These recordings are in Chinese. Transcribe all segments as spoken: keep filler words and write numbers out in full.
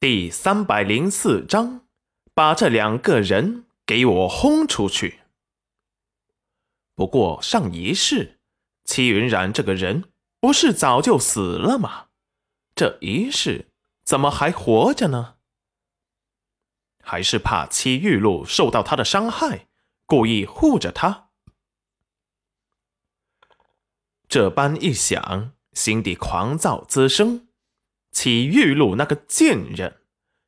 第三百零四章，把这两个人给我轰出去。不过上一世，戚云染这个人不是早就死了吗？这一世怎么还活着呢？还是怕戚玉露受到他的伤害，故意护着他？这般一想，心底狂躁滋生。戚玉露那个贱人，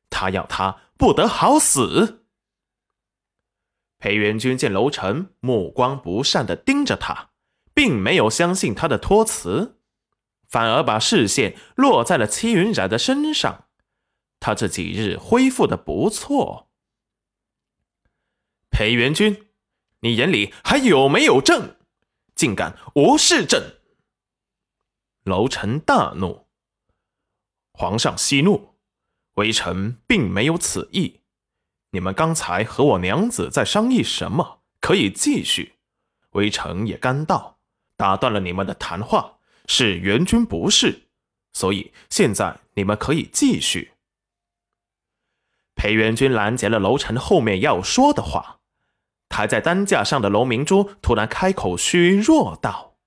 他要他不得好死。裴元君见楼臣目光不善地盯着他，并没有相信他的托辞，反而把视线落在了戚云染的身上。他这几日恢复得不错。裴元君，你眼里还有没有正？竟敢无视朕！楼臣大怒。皇上息怒，微臣并没有此意。你们刚才和我娘子在商议什么，可以继续。微臣也干道，打断了你们的谈话，是元君不是，所以现在你们可以继续。裴元君拦截了楼臣后面要说的话。抬在担架上的楼明珠突然开口虚弱道：“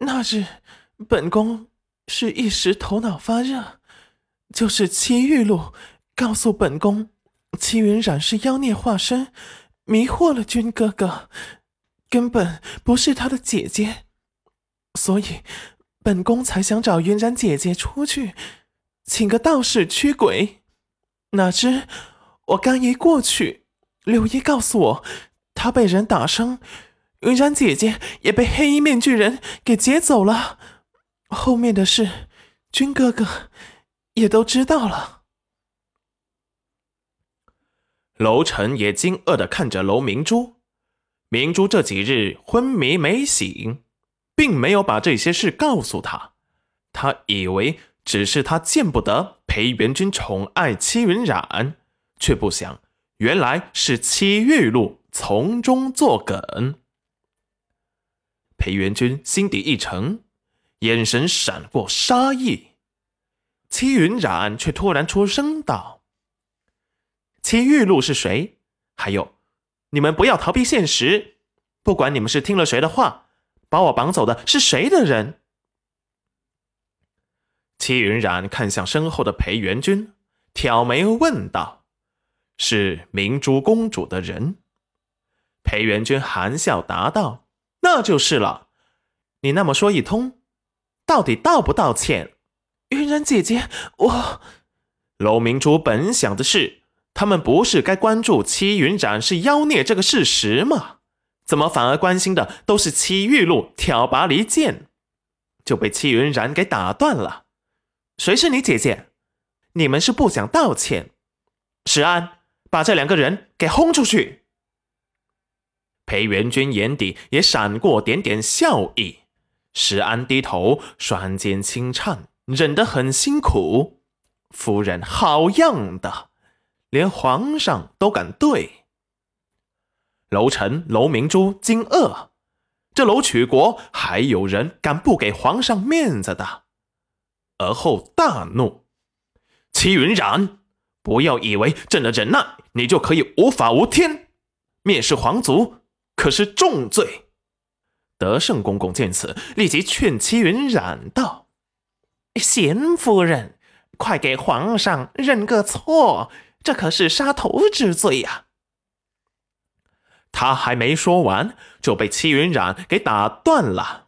那日本宫……”是一时头脑发热，就是戚玉露告诉本宫，戚云染是妖孽化身，迷惑了君哥哥，根本不是他的姐姐，所以本宫才想找云染姐姐出去，请个道士驱鬼。哪知我刚一过去，柳依告诉我，她被人打伤，云染姐姐也被黑衣面具人给劫走了。后面的事，君哥哥也都知道了。楼臣也惊愕地看着楼明珠，明珠这几日昏迷没醒，并没有把这些事告诉他，他以为只是他见不得裴元君宠爱戚云染，却不想原来是戚玉露从中作梗。裴元君心底一沉。眼神闪过杀意，戚云染却突然出声道：“戚玉露是谁？还有，你们不要逃避现实，不管你们是听了谁的话，把我绑走的是谁的人？”戚云染看向身后的裴元君，挑眉问道：“是明珠公主的人？”裴元君含笑答道：“那就是了。你那么说一通。”到底道不道歉？云染姐姐，我……楼明珠本想的是，他们不是该关注戚云染是妖孽这个事实吗？怎么反而关心的都是戚玉露挑拨离间，就被戚云染给打断了。谁是你姐姐？你们是不想道歉？石安，把这两个人给轰出去！裴元君眼底也闪过点点笑意。石安低头，双肩轻颤，忍得很辛苦。夫人好样的，连皇上都敢对。楼臣、楼明珠惊愕，这楼曲国还有人敢不给皇上面子的？而后大怒：“戚云染，不要以为朕的忍耐，你就可以无法无天，蔑视皇族，可是重罪。”德胜公公见此，立即劝戚云染道：“贤夫人，快给皇上认个错，这可是杀头之罪呀、啊！”他还没说完，就被戚云染给打断了：“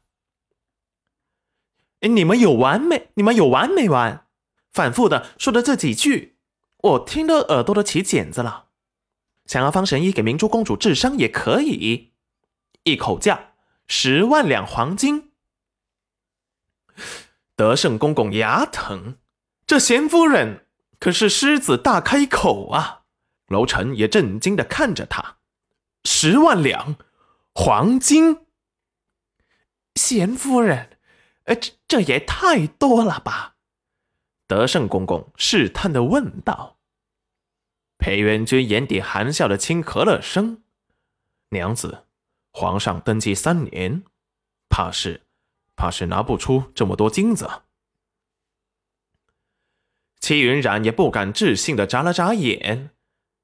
你们有完没？你们有完没完？反复的说的这几句，我听得耳朵都起茧子了。想要方神医给明珠公主治伤也可以，一口价。”十万两黄金。德胜公公牙疼，这贤夫人可是狮子大开口啊！楼臣也震惊地看着他，十万两黄金，贤夫人，呃，这这也太多了吧？德胜公公试探地问道。裴元君眼底含笑的轻咳了声：“娘子。”皇上登基三年，怕是，怕是拿不出这么多金子。”戚云染也不敢置信地眨了眨眼，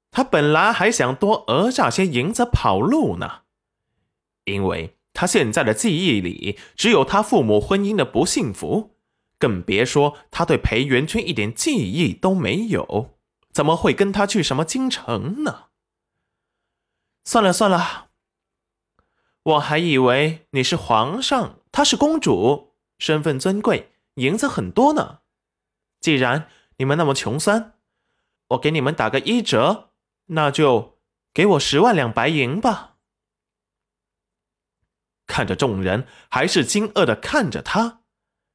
他本来还想多讹诈些银子跑路呢，因为他现在的记忆里只有他父母婚姻的不幸福，更别说他对裴元君一点记忆都没有，怎么会跟他去什么京城呢？算了算了，我还以为你是皇上，她是公主，身份尊贵，银子很多呢。既然你们那么穷酸，我给你们打个一折，那就给我十万两白银吧。看着众人还是惊愕地看着他，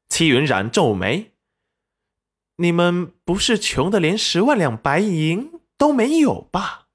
戚云染皱眉，你们不是穷得连十万两白银都没有吧？